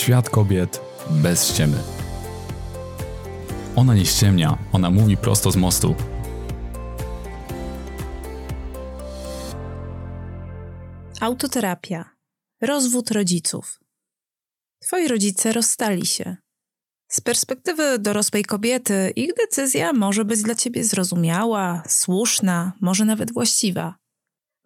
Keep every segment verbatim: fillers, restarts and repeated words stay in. Świat kobiet bez ściemy. Ona nie ściemnia, ona mówi prosto z mostu. Autoterapia. Rozwód rodziców. Twoi rodzice rozstali się. Z perspektywy dorosłej kobiety ich decyzja może być dla ciebie zrozumiała, słuszna, może nawet właściwa.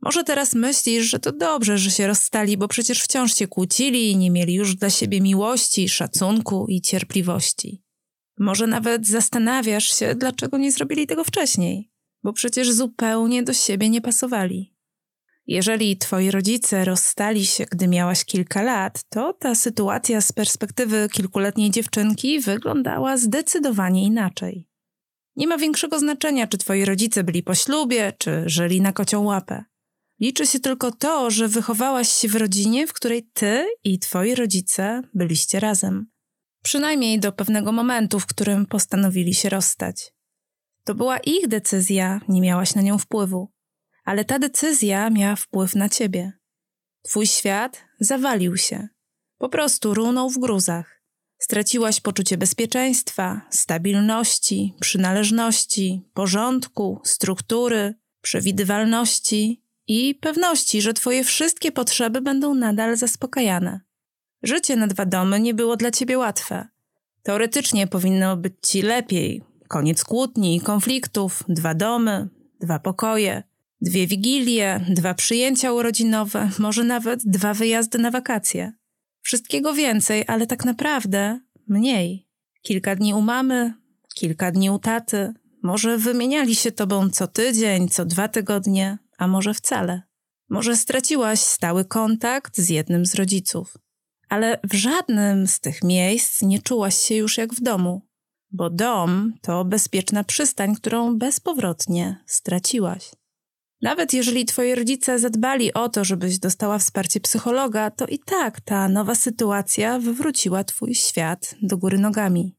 Może teraz myślisz, że to dobrze, że się rozstali, bo przecież wciąż się kłócili i nie mieli już dla siebie miłości, szacunku i cierpliwości. Może nawet zastanawiasz się, dlaczego nie zrobili tego wcześniej, bo przecież zupełnie do siebie nie pasowali. Jeżeli twoi rodzice rozstali się, gdy miałaś kilka lat, to ta sytuacja z perspektywy kilkuletniej dziewczynki wyglądała zdecydowanie inaczej. Nie ma większego znaczenia, czy twoi rodzice byli po ślubie, czy żyli na kocią łapę. Liczy się tylko to, że wychowałaś się w rodzinie, w której ty i twoi rodzice byliście razem. Przynajmniej do pewnego momentu, w którym postanowili się rozstać. To była ich decyzja, nie miałaś na nią wpływu. Ale ta decyzja miała wpływ na ciebie. Twój świat zawalił się. Po prostu runął w gruzach. Straciłaś poczucie bezpieczeństwa, stabilności, przynależności, porządku, struktury, przewidywalności i pewności, że twoje wszystkie potrzeby będą nadal zaspokajane. Życie na dwa domy nie było dla ciebie łatwe. Teoretycznie powinno być ci lepiej. Koniec kłótni i konfliktów, dwa domy, dwa pokoje, dwie wigilie, dwa przyjęcia urodzinowe, może nawet dwa wyjazdy na wakacje. Wszystkiego więcej, ale tak naprawdę mniej. Kilka dni u mamy, kilka dni u taty. Może wymieniali się tobą co tydzień, co dwa tygodnie, a może wcale. Może straciłaś stały kontakt z jednym z rodziców. Ale w żadnym z tych miejsc nie czułaś się już jak w domu, bo dom to bezpieczna przystań, którą bezpowrotnie straciłaś. Nawet jeżeli twoi rodzice zadbali o to, żebyś dostała wsparcie psychologa, to i tak ta nowa sytuacja wywróciła twój świat do góry nogami.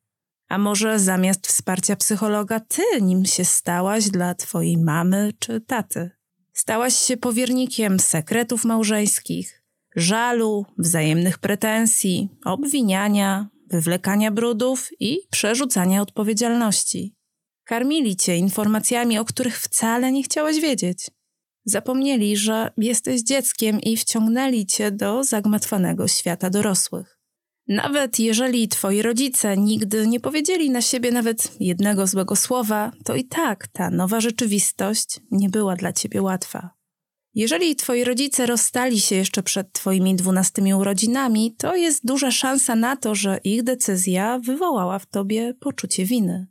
A może zamiast wsparcia psychologa ty nim się stałaś dla twojej mamy czy taty. Stałaś się powiernikiem sekretów małżeńskich, żalu, wzajemnych pretensji, obwiniania, wywlekania brudów i przerzucania odpowiedzialności. Karmili cię informacjami, o których wcale nie chciałaś wiedzieć. Zapomnieli, że jesteś dzieckiem i wciągnęli cię do zagmatwanego świata dorosłych. Nawet jeżeli twoi rodzice nigdy nie powiedzieli na siebie nawet jednego złego słowa, to i tak ta nowa rzeczywistość nie była dla ciebie łatwa. Jeżeli twoi rodzice rozstali się jeszcze przed twoimi dwunastymi urodzinami, to jest duża szansa na to, że ich decyzja wywołała w tobie poczucie winy.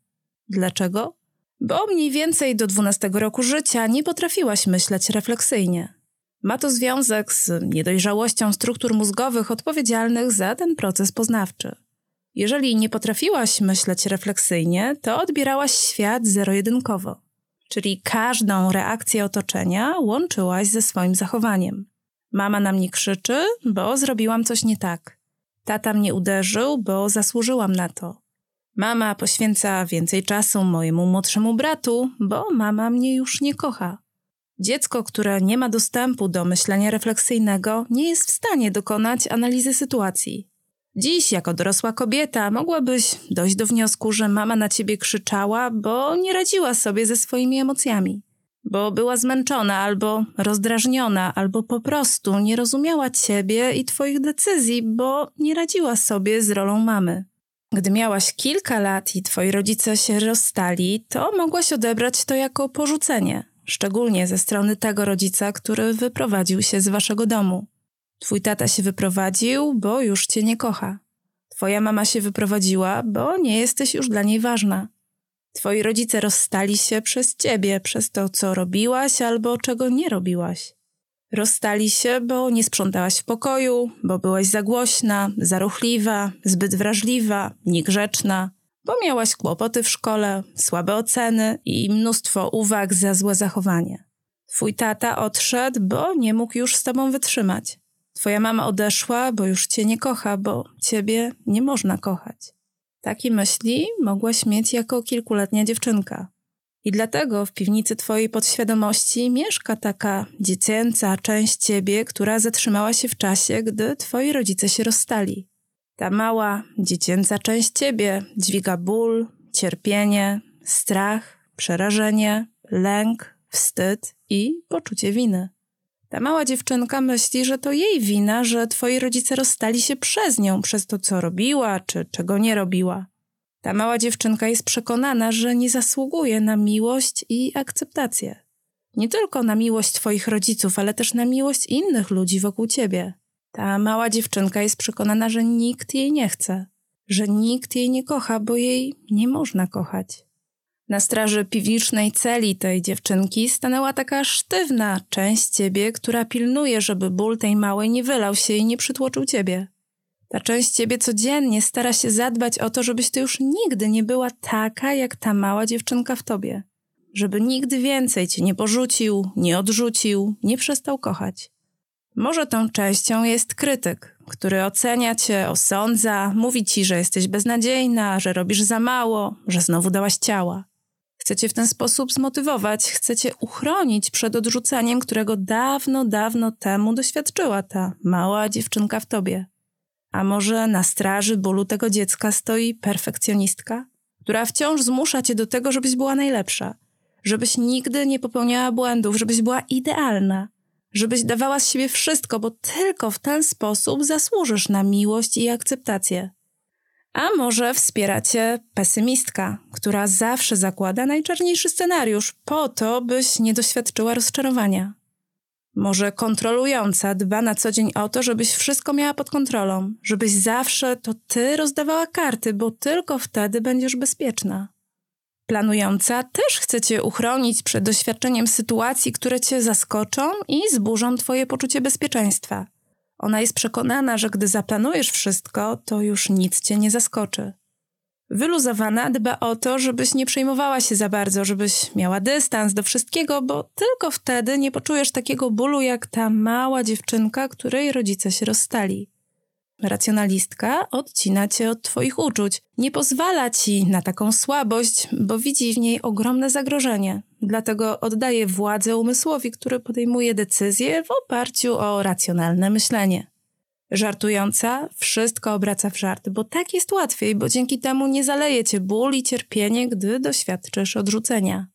Dlaczego? Bo mniej więcej do dwunastego roku życia nie potrafiłaś myśleć refleksyjnie. Ma to związek z niedojrzałością struktur mózgowych odpowiedzialnych za ten proces poznawczy. Jeżeli nie potrafiłaś myśleć refleksyjnie, to odbierałaś świat zero-jedynkowo, czyli każdą reakcję otoczenia łączyłaś ze swoim zachowaniem. Mama na mnie krzyczy, bo zrobiłam coś nie tak. Tata mnie uderzył, bo zasłużyłam na to. Mama poświęca więcej czasu mojemu młodszemu bratu, bo mama mnie już nie kocha. Dziecko, które nie ma dostępu do myślenia refleksyjnego, nie jest w stanie dokonać analizy sytuacji. Dziś jako dorosła kobieta mogłabyś dojść do wniosku, że mama na ciebie krzyczała, bo nie radziła sobie ze swoimi emocjami. Bo była zmęczona albo rozdrażniona, albo po prostu nie rozumiała ciebie i twoich decyzji, bo nie radziła sobie z rolą mamy. Gdy miałaś kilka lat i twoi rodzice się rozstali, to mogłaś odebrać to jako porzucenie, szczególnie ze strony tego rodzica, który wyprowadził się z waszego domu. Twój tata się wyprowadził, bo już cię nie kocha. Twoja mama się wyprowadziła, bo nie jesteś już dla niej ważna. Twoi rodzice rozstali się przez ciebie, przez to, co robiłaś albo czego nie robiłaś. Rozstali się, bo nie sprzątałaś w pokoju, bo byłaś za głośna, za ruchliwa, zbyt wrażliwa, niegrzeczna, bo miałaś kłopoty w szkole, słabe oceny i mnóstwo uwag za złe zachowanie. Twój tata odszedł, bo nie mógł już z tobą wytrzymać. Twoja mama odeszła, bo już cię nie kocha, bo ciebie nie można kochać. Takie myśli mogłaś mieć jako kilkuletnia dziewczynka. I dlatego w piwnicy twojej podświadomości mieszka taka dziecięca część ciebie, która zatrzymała się w czasie, gdy twoi rodzice się rozstali. Ta mała, dziecięca część ciebie dźwiga ból, cierpienie, strach, przerażenie, lęk, wstyd i poczucie winy. Ta mała dziewczynka myśli, że to jej wina, że twoi rodzice rozstali się przez nią, przez to, co robiła czy czego nie robiła. Ta mała dziewczynka jest przekonana, że nie zasługuje na miłość i akceptację. Nie tylko na miłość twoich rodziców, ale też na miłość innych ludzi wokół ciebie. Ta mała dziewczynka jest przekonana, że nikt jej nie chce, że nikt jej nie kocha, bo jej nie można kochać. Na straży piwnicznej celi tej dziewczynki stanęła taka sztywna część ciebie, która pilnuje, żeby ból tej małej nie wylał się i nie przytłoczył ciebie. Ta część ciebie codziennie stara się zadbać o to, żebyś ty już nigdy nie była taka, jak ta mała dziewczynka w tobie. Żeby nigdy więcej cię nie porzucił, nie odrzucił, nie przestał kochać. Może tą częścią jest krytyk, który ocenia cię, osądza, mówi ci, że jesteś beznadziejna, że robisz za mało, że znowu dałaś ciała. Chce cię w ten sposób zmotywować, chce cię uchronić przed odrzucaniem, którego dawno, dawno temu doświadczyła ta mała dziewczynka w tobie. A może na straży bólu tego dziecka stoi perfekcjonistka, która wciąż zmusza cię do tego, żebyś była najlepsza, żebyś nigdy nie popełniała błędów, żebyś była idealna, żebyś dawała z siebie wszystko, bo tylko w ten sposób zasłużysz na miłość i akceptację. A może wspiera cię pesymistka, która zawsze zakłada najczarniejszy scenariusz po to, byś nie doświadczyła rozczarowania. Może kontrolująca dba na co dzień o to, żebyś wszystko miała pod kontrolą, żebyś zawsze to ty rozdawała karty, bo tylko wtedy będziesz bezpieczna. Planująca też chce cię uchronić przed doświadczeniem sytuacji, które cię zaskoczą i zburzą twoje poczucie bezpieczeństwa. Ona jest przekonana, że gdy zaplanujesz wszystko, to już nic cię nie zaskoczy. Wyluzowana dba o to, żebyś nie przejmowała się za bardzo, żebyś miała dystans do wszystkiego, bo tylko wtedy nie poczujesz takiego bólu jak ta mała dziewczynka, której rodzice się rozstali. Racjonalistka odcina cię od twoich uczuć, nie pozwala ci na taką słabość, bo widzi w niej ogromne zagrożenie. Dlatego oddaje władzę umysłowi, który podejmuje decyzje w oparciu o racjonalne myślenie. Żartująca wszystko obraca w żart, bo tak jest łatwiej, bo dzięki temu nie zaleje cię ból i cierpienie, gdy doświadczysz odrzucenia.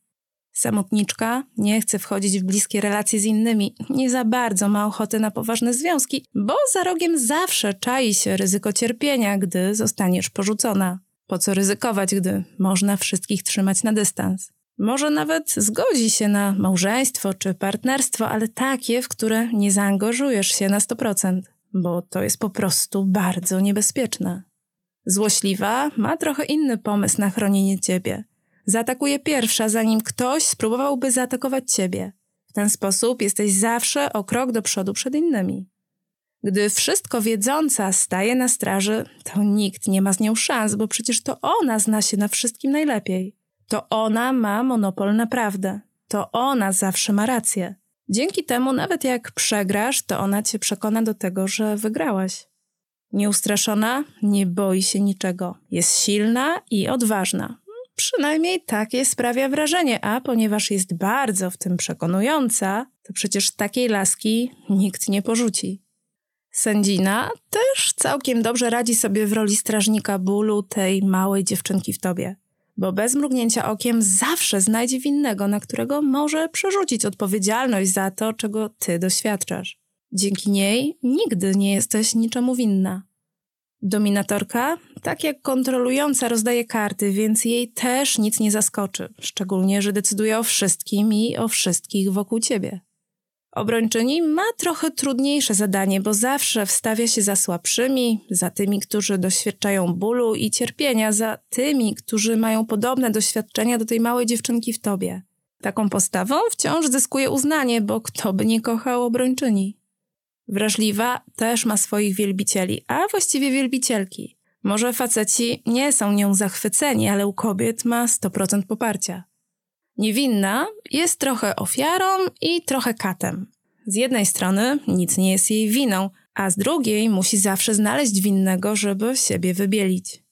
Samotniczka nie chce wchodzić w bliskie relacje z innymi, nie za bardzo ma ochoty na poważne związki, bo za rogiem zawsze czai się ryzyko cierpienia, gdy zostaniesz porzucona. Po co ryzykować, gdy można wszystkich trzymać na dystans? Może nawet zgodzi się na małżeństwo czy partnerstwo, ale takie, w które nie zaangażujesz się na sto procent, bo to jest po prostu bardzo niebezpieczne. Złośliwa ma trochę inny pomysł na chronienie ciebie. Zaatakuje pierwsza, zanim ktoś spróbowałby zaatakować ciebie. W ten sposób jesteś zawsze o krok do przodu przed innymi. Gdy wszystko wiedząca staje na straży, to nikt nie ma z nią szans, bo przecież to ona zna się na wszystkim najlepiej. To ona ma monopol na prawdę. To ona zawsze ma rację. Dzięki temu nawet jak przegrasz, to ona cię przekona do tego, że wygrałaś. Nieustraszona nie boi się niczego. Jest silna i odważna. Przynajmniej takie sprawia wrażenie, a ponieważ jest bardzo w tym przekonująca, to przecież takiej laski nikt nie porzuci. Sędzina też całkiem dobrze radzi sobie w roli strażnika bólu tej małej dziewczynki w tobie, bo bez mrugnięcia okiem zawsze znajdzie winnego, na którego może przerzucić odpowiedzialność za to, czego ty doświadczasz. Dzięki niej nigdy nie jesteś niczemu winna. Dominatorka, tak jak kontrolująca, rozdaje karty, więc jej też nic nie zaskoczy, szczególnie, że decyduje o wszystkim i o wszystkich wokół ciebie. Obrończyni ma trochę trudniejsze zadanie, bo zawsze wstawia się za słabszymi, za tymi, którzy doświadczają bólu i cierpienia, za tymi, którzy mają podobne doświadczenia do tej małej dziewczynki w tobie. Taką postawą wciąż zyskuje uznanie, bo kto by nie kochał obrończyni? Wrażliwa też ma swoich wielbicieli, a właściwie wielbicielki. Może faceci nie są nią zachwyceni, ale u kobiet ma sto procent poparcia. Niewinna jest trochę ofiarą i trochę katem. Z jednej strony nic nie jest jej winą, a z drugiej musi zawsze znaleźć winnego, żeby siebie wybielić.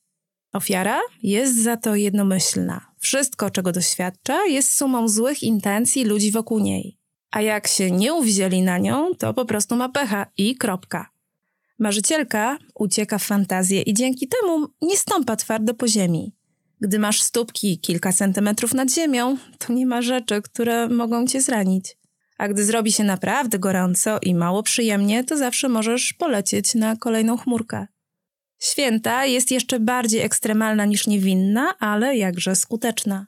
Ofiara jest za to jednomyślna. Wszystko, czego doświadcza, jest sumą złych intencji ludzi wokół niej. A jak się nie uwzięli na nią, to po prostu ma pecha i kropka. Marzycielka ucieka w fantazję i dzięki temu nie stąpa twardo po ziemi. Gdy masz stópki kilka centymetrów nad ziemią, to nie ma rzeczy, które mogą cię zranić. A gdy zrobi się naprawdę gorąco i mało przyjemnie, to zawsze możesz polecieć na kolejną chmurkę. Święta jest jeszcze bardziej ekstremalna niż niewinna, ale jakże skuteczna.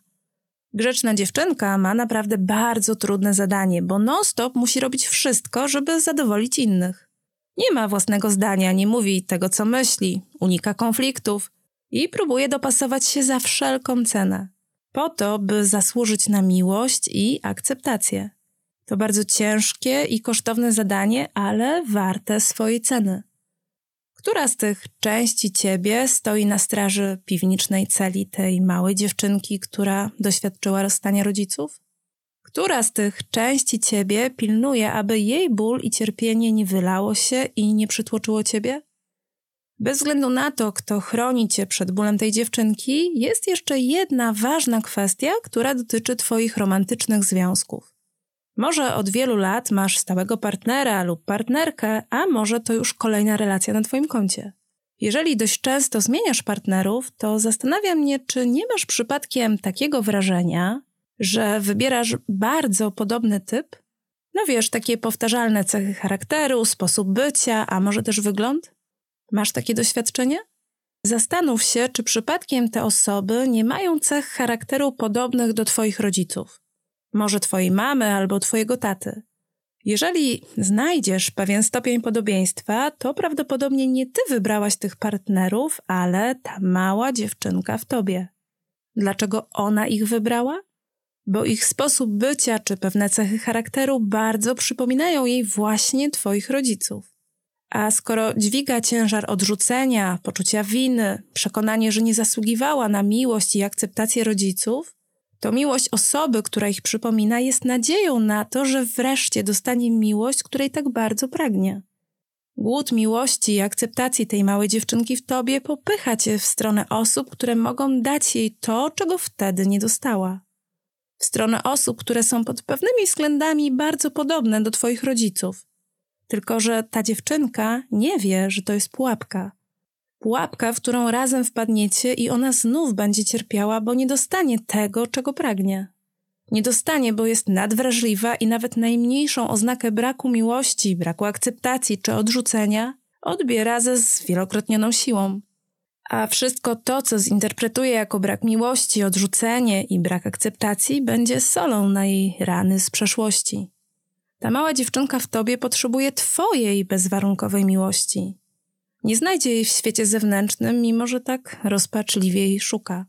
Grzeczna dziewczynka ma naprawdę bardzo trudne zadanie, bo non-stop musi robić wszystko, żeby zadowolić innych. Nie ma własnego zdania, nie mówi tego, co myśli, unika konfliktów i próbuje dopasować się za wszelką cenę, po to, by zasłużyć na miłość i akceptację. To bardzo ciężkie i kosztowne zadanie, ale warte swojej ceny. Która z tych części ciebie stoi na straży piwniczej celi tej małej dziewczynki, która doświadczyła rozstania rodziców? Która z tych części ciebie pilnuje, aby jej ból i cierpienie nie wylało się i nie przytłoczyło ciebie? Bez względu na to, kto chroni cię przed bólem tej dziewczynki, jest jeszcze jedna ważna kwestia, która dotyczy twoich romantycznych związków. Może od wielu lat masz stałego partnera lub partnerkę, a może to już kolejna relacja na twoim koncie. Jeżeli dość często zmieniasz partnerów, to zastanawia mnie, czy nie masz przypadkiem takiego wrażenia, że wybierasz bardzo podobny typ? No wiesz, takie powtarzalne cechy charakteru, sposób bycia, a może też wygląd? Masz takie doświadczenie? Zastanów się, czy przypadkiem te osoby nie mają cech charakteru podobnych do twoich rodziców. Może twojej mamy albo twojego taty. Jeżeli znajdziesz pewien stopień podobieństwa, to prawdopodobnie nie ty wybrałaś tych partnerów, ale ta mała dziewczynka w tobie. Dlaczego ona ich wybrała? Bo ich sposób bycia czy pewne cechy charakteru bardzo przypominają jej właśnie twoich rodziców. A skoro dźwiga ciężar odrzucenia, poczucia winy, przekonanie, że nie zasługiwała na miłość i akceptację rodziców, to miłość osoby, która ich przypomina, jest nadzieją na to, że wreszcie dostanie miłość, której tak bardzo pragnie. Głód miłości i akceptacji tej małej dziewczynki w tobie popycha cię w stronę osób, które mogą dać jej to, czego wtedy nie dostała. W stronę osób, które są pod pewnymi względami bardzo podobne do twoich rodziców. Tylko że ta dziewczynka nie wie, że to jest pułapka. Pułapka, w którą razem wpadniecie i ona znów będzie cierpiała, bo nie dostanie tego, czego pragnie. Nie dostanie, bo jest nadwrażliwa i nawet najmniejszą oznakę braku miłości, braku akceptacji czy odrzucenia odbiera ze zwielokrotnioną siłą. A wszystko to, co zinterpretuje jako brak miłości, odrzucenie i brak akceptacji, będzie solą na jej rany z przeszłości. Ta mała dziewczynka w tobie potrzebuje twojej bezwarunkowej miłości. Nie znajdzie jej w świecie zewnętrznym, mimo że tak rozpaczliwie jej szuka.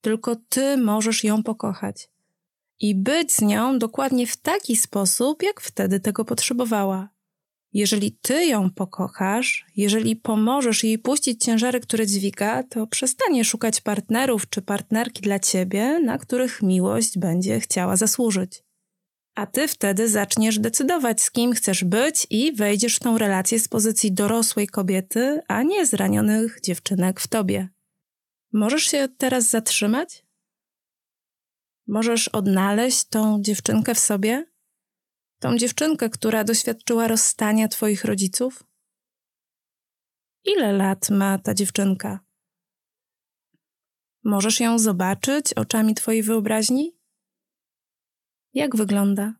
Tylko ty możesz ją pokochać. I być z nią dokładnie w taki sposób, jak wtedy tego potrzebowała. Jeżeli ty ją pokochasz, jeżeli pomożesz jej puścić ciężary, które dźwiga, to przestanie szukać partnerów czy partnerki dla ciebie, na których miłość będzie chciała zasłużyć. A ty wtedy zaczniesz decydować, z kim chcesz być i wejdziesz w tą relację z pozycji dorosłej kobiety, a nie zranionych dziewczynek w tobie. Możesz się teraz zatrzymać? Możesz odnaleźć tą dziewczynkę w sobie? Tą dziewczynkę, która doświadczyła rozstania twoich rodziców? Ile lat ma ta dziewczynka? Możesz ją zobaczyć oczami twojej wyobraźni? Jak wygląda?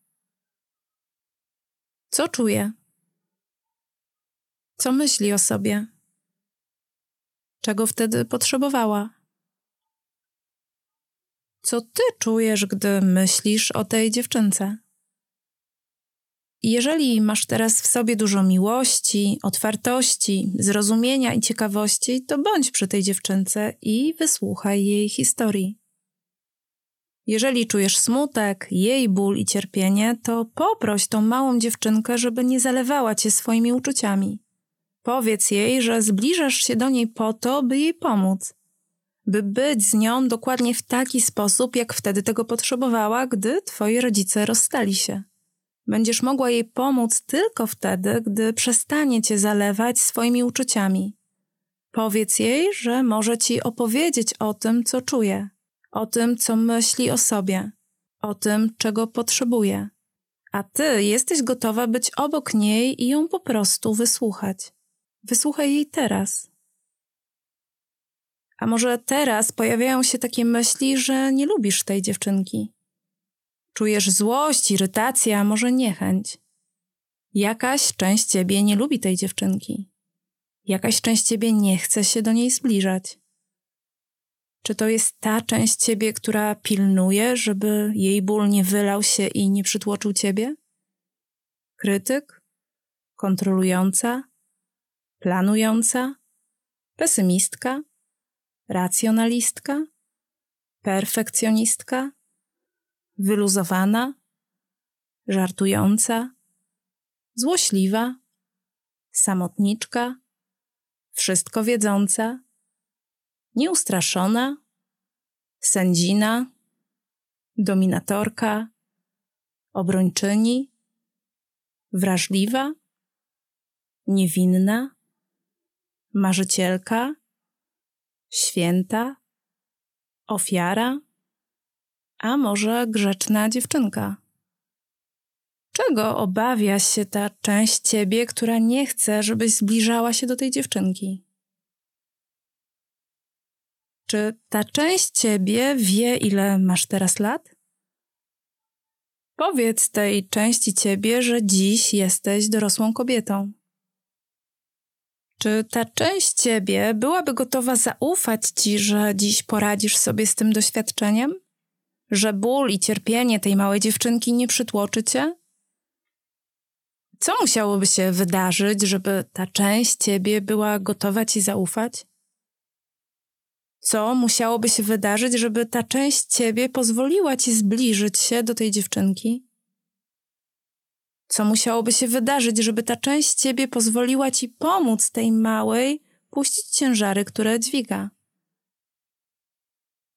Co czuje? Co myśli o sobie? Czego wtedy potrzebowała? Co ty czujesz, gdy myślisz o tej dziewczynce? Jeżeli masz teraz w sobie dużo miłości, otwartości, zrozumienia i ciekawości, to bądź przy tej dziewczynce i wysłuchaj jej historii. Jeżeli czujesz smutek, jej ból i cierpienie, to poproś tą małą dziewczynkę, żeby nie zalewała cię swoimi uczuciami. Powiedz jej, że zbliżasz się do niej po to, by jej pomóc. By być z nią dokładnie w taki sposób, jak wtedy tego potrzebowała, gdy twoi rodzice rozstali się. Będziesz mogła jej pomóc tylko wtedy, gdy przestanie cię zalewać swoimi uczuciami. Powiedz jej, że może ci opowiedzieć o tym, co czuje. O tym, co myśli o sobie, o tym, czego potrzebuje. A ty jesteś gotowa być obok niej i ją po prostu wysłuchać. Wysłuchaj jej teraz. A może teraz pojawiają się takie myśli, że nie lubisz tej dziewczynki. Czujesz złość, irytację, a może niechęć. Jakaś część ciebie nie lubi tej dziewczynki. Jakaś część ciebie nie chce się do niej zbliżać. Czy to jest ta część ciebie, która pilnuje, żeby jej ból nie wylał się i nie przytłoczył ciebie? Krytyk? Kontrolująca? Planująca? Pesymistka? Racjonalistka? Perfekcjonistka? Wyluzowana? Żartująca? Złośliwa? Samotniczka? Wszystko wiedząca? Nieustraszona? Sędzina? Dominatorka? Obrończyni? Wrażliwa? Niewinna? Marzycielka? Święta? Ofiara? A może grzeczna dziewczynka? Czego obawia się ta część ciebie, która nie chce, żebyś zbliżała się do tej dziewczynki? Czy ta część ciebie wie, ile masz teraz lat? Powiedz tej części ciebie, że dziś jesteś dorosłą kobietą. Czy ta część ciebie byłaby gotowa zaufać ci, że dziś poradzisz sobie z tym doświadczeniem? Że ból i cierpienie tej małej dziewczynki nie przytłoczy cię? Co musiałoby się wydarzyć, żeby ta część ciebie była gotowa ci zaufać? Co musiałoby się wydarzyć, żeby ta część ciebie pozwoliła ci zbliżyć się do tej dziewczynki? Co musiałoby się wydarzyć, żeby ta część ciebie pozwoliła ci pomóc tej małej puścić ciężary, które dźwiga?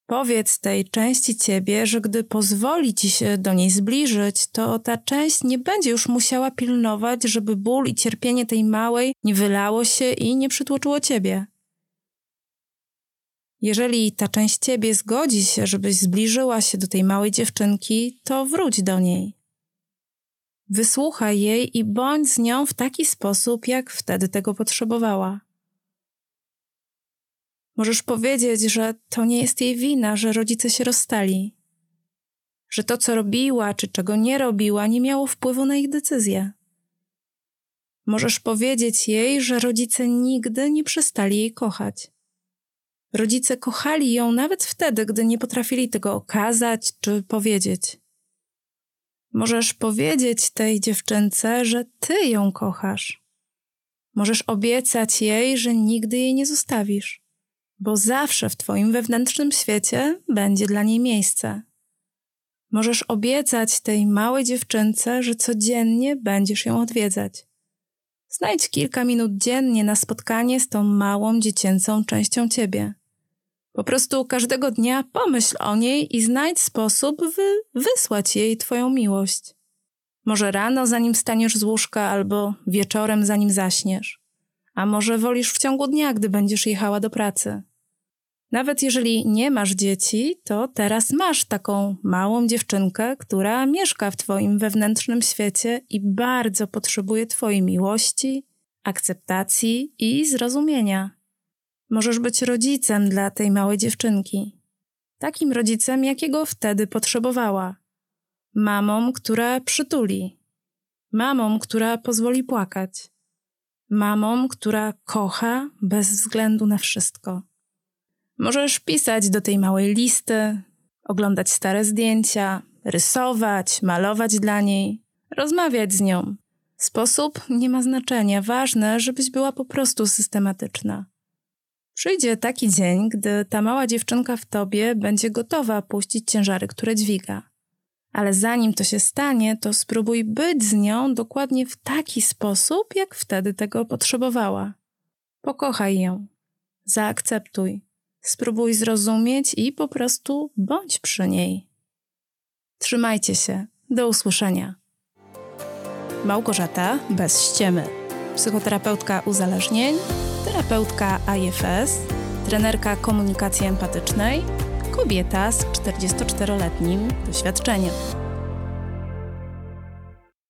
Powiedz tej części ciebie, że gdy pozwoli ci się do niej zbliżyć, to ta część nie będzie już musiała pilnować, żeby ból i cierpienie tej małej nie wylało się i nie przytłoczyło ciebie. Jeżeli ta część ciebie zgodzi się, żebyś zbliżyła się do tej małej dziewczynki, to wróć do niej. Wysłuchaj jej i bądź z nią w taki sposób, jak wtedy tego potrzebowała. Możesz powiedzieć, że to nie jest jej wina, że rodzice się rozstali. Że to, co robiła, czy czego nie robiła, nie miało wpływu na ich decyzję. Możesz powiedzieć jej, że rodzice nigdy nie przestali jej kochać. Rodzice kochali ją nawet wtedy, gdy nie potrafili tego okazać czy powiedzieć. Możesz powiedzieć tej dziewczynce, że ty ją kochasz. Możesz obiecać jej, że nigdy jej nie zostawisz, bo zawsze w twoim wewnętrznym świecie będzie dla niej miejsce. Możesz obiecać tej małej dziewczynce, że codziennie będziesz ją odwiedzać. Znajdź kilka minut dziennie na spotkanie z tą małą, dziecięcą częścią ciebie. Po prostu każdego dnia pomyśl o niej i znajdź sposób, by wysłać jej twoją miłość. Może rano, zanim wstaniesz z łóżka, albo wieczorem, zanim zaśniesz. A może wolisz w ciągu dnia, gdy będziesz jechała do pracy. Nawet jeżeli nie masz dzieci, to teraz masz taką małą dziewczynkę, która mieszka w twoim wewnętrznym świecie i bardzo potrzebuje twojej miłości, akceptacji i zrozumienia. Możesz być rodzicem dla tej małej dziewczynki. Takim rodzicem, jakiego wtedy potrzebowała. Mamą, która przytuli. Mamą, która pozwoli płakać. Mamą, która kocha bez względu na wszystko. Możesz pisać do tej małej listy, oglądać stare zdjęcia, rysować, malować dla niej, rozmawiać z nią. Sposób nie ma znaczenia, ważne, żebyś była po prostu systematyczna. Przyjdzie taki dzień, gdy ta mała dziewczynka w tobie będzie gotowa puścić ciężary, które dźwiga. Ale zanim to się stanie, to spróbuj być z nią dokładnie w taki sposób, jak wtedy tego potrzebowała. Pokochaj ją, zaakceptuj, spróbuj zrozumieć i po prostu bądź przy niej. Trzymajcie się, do usłyszenia. Małgorzata bez ściemy. Psychoterapeutka uzależnień, terapeutka I F S, trenerka komunikacji empatycznej, kobieta z czterdziestoczteroletnim doświadczeniem.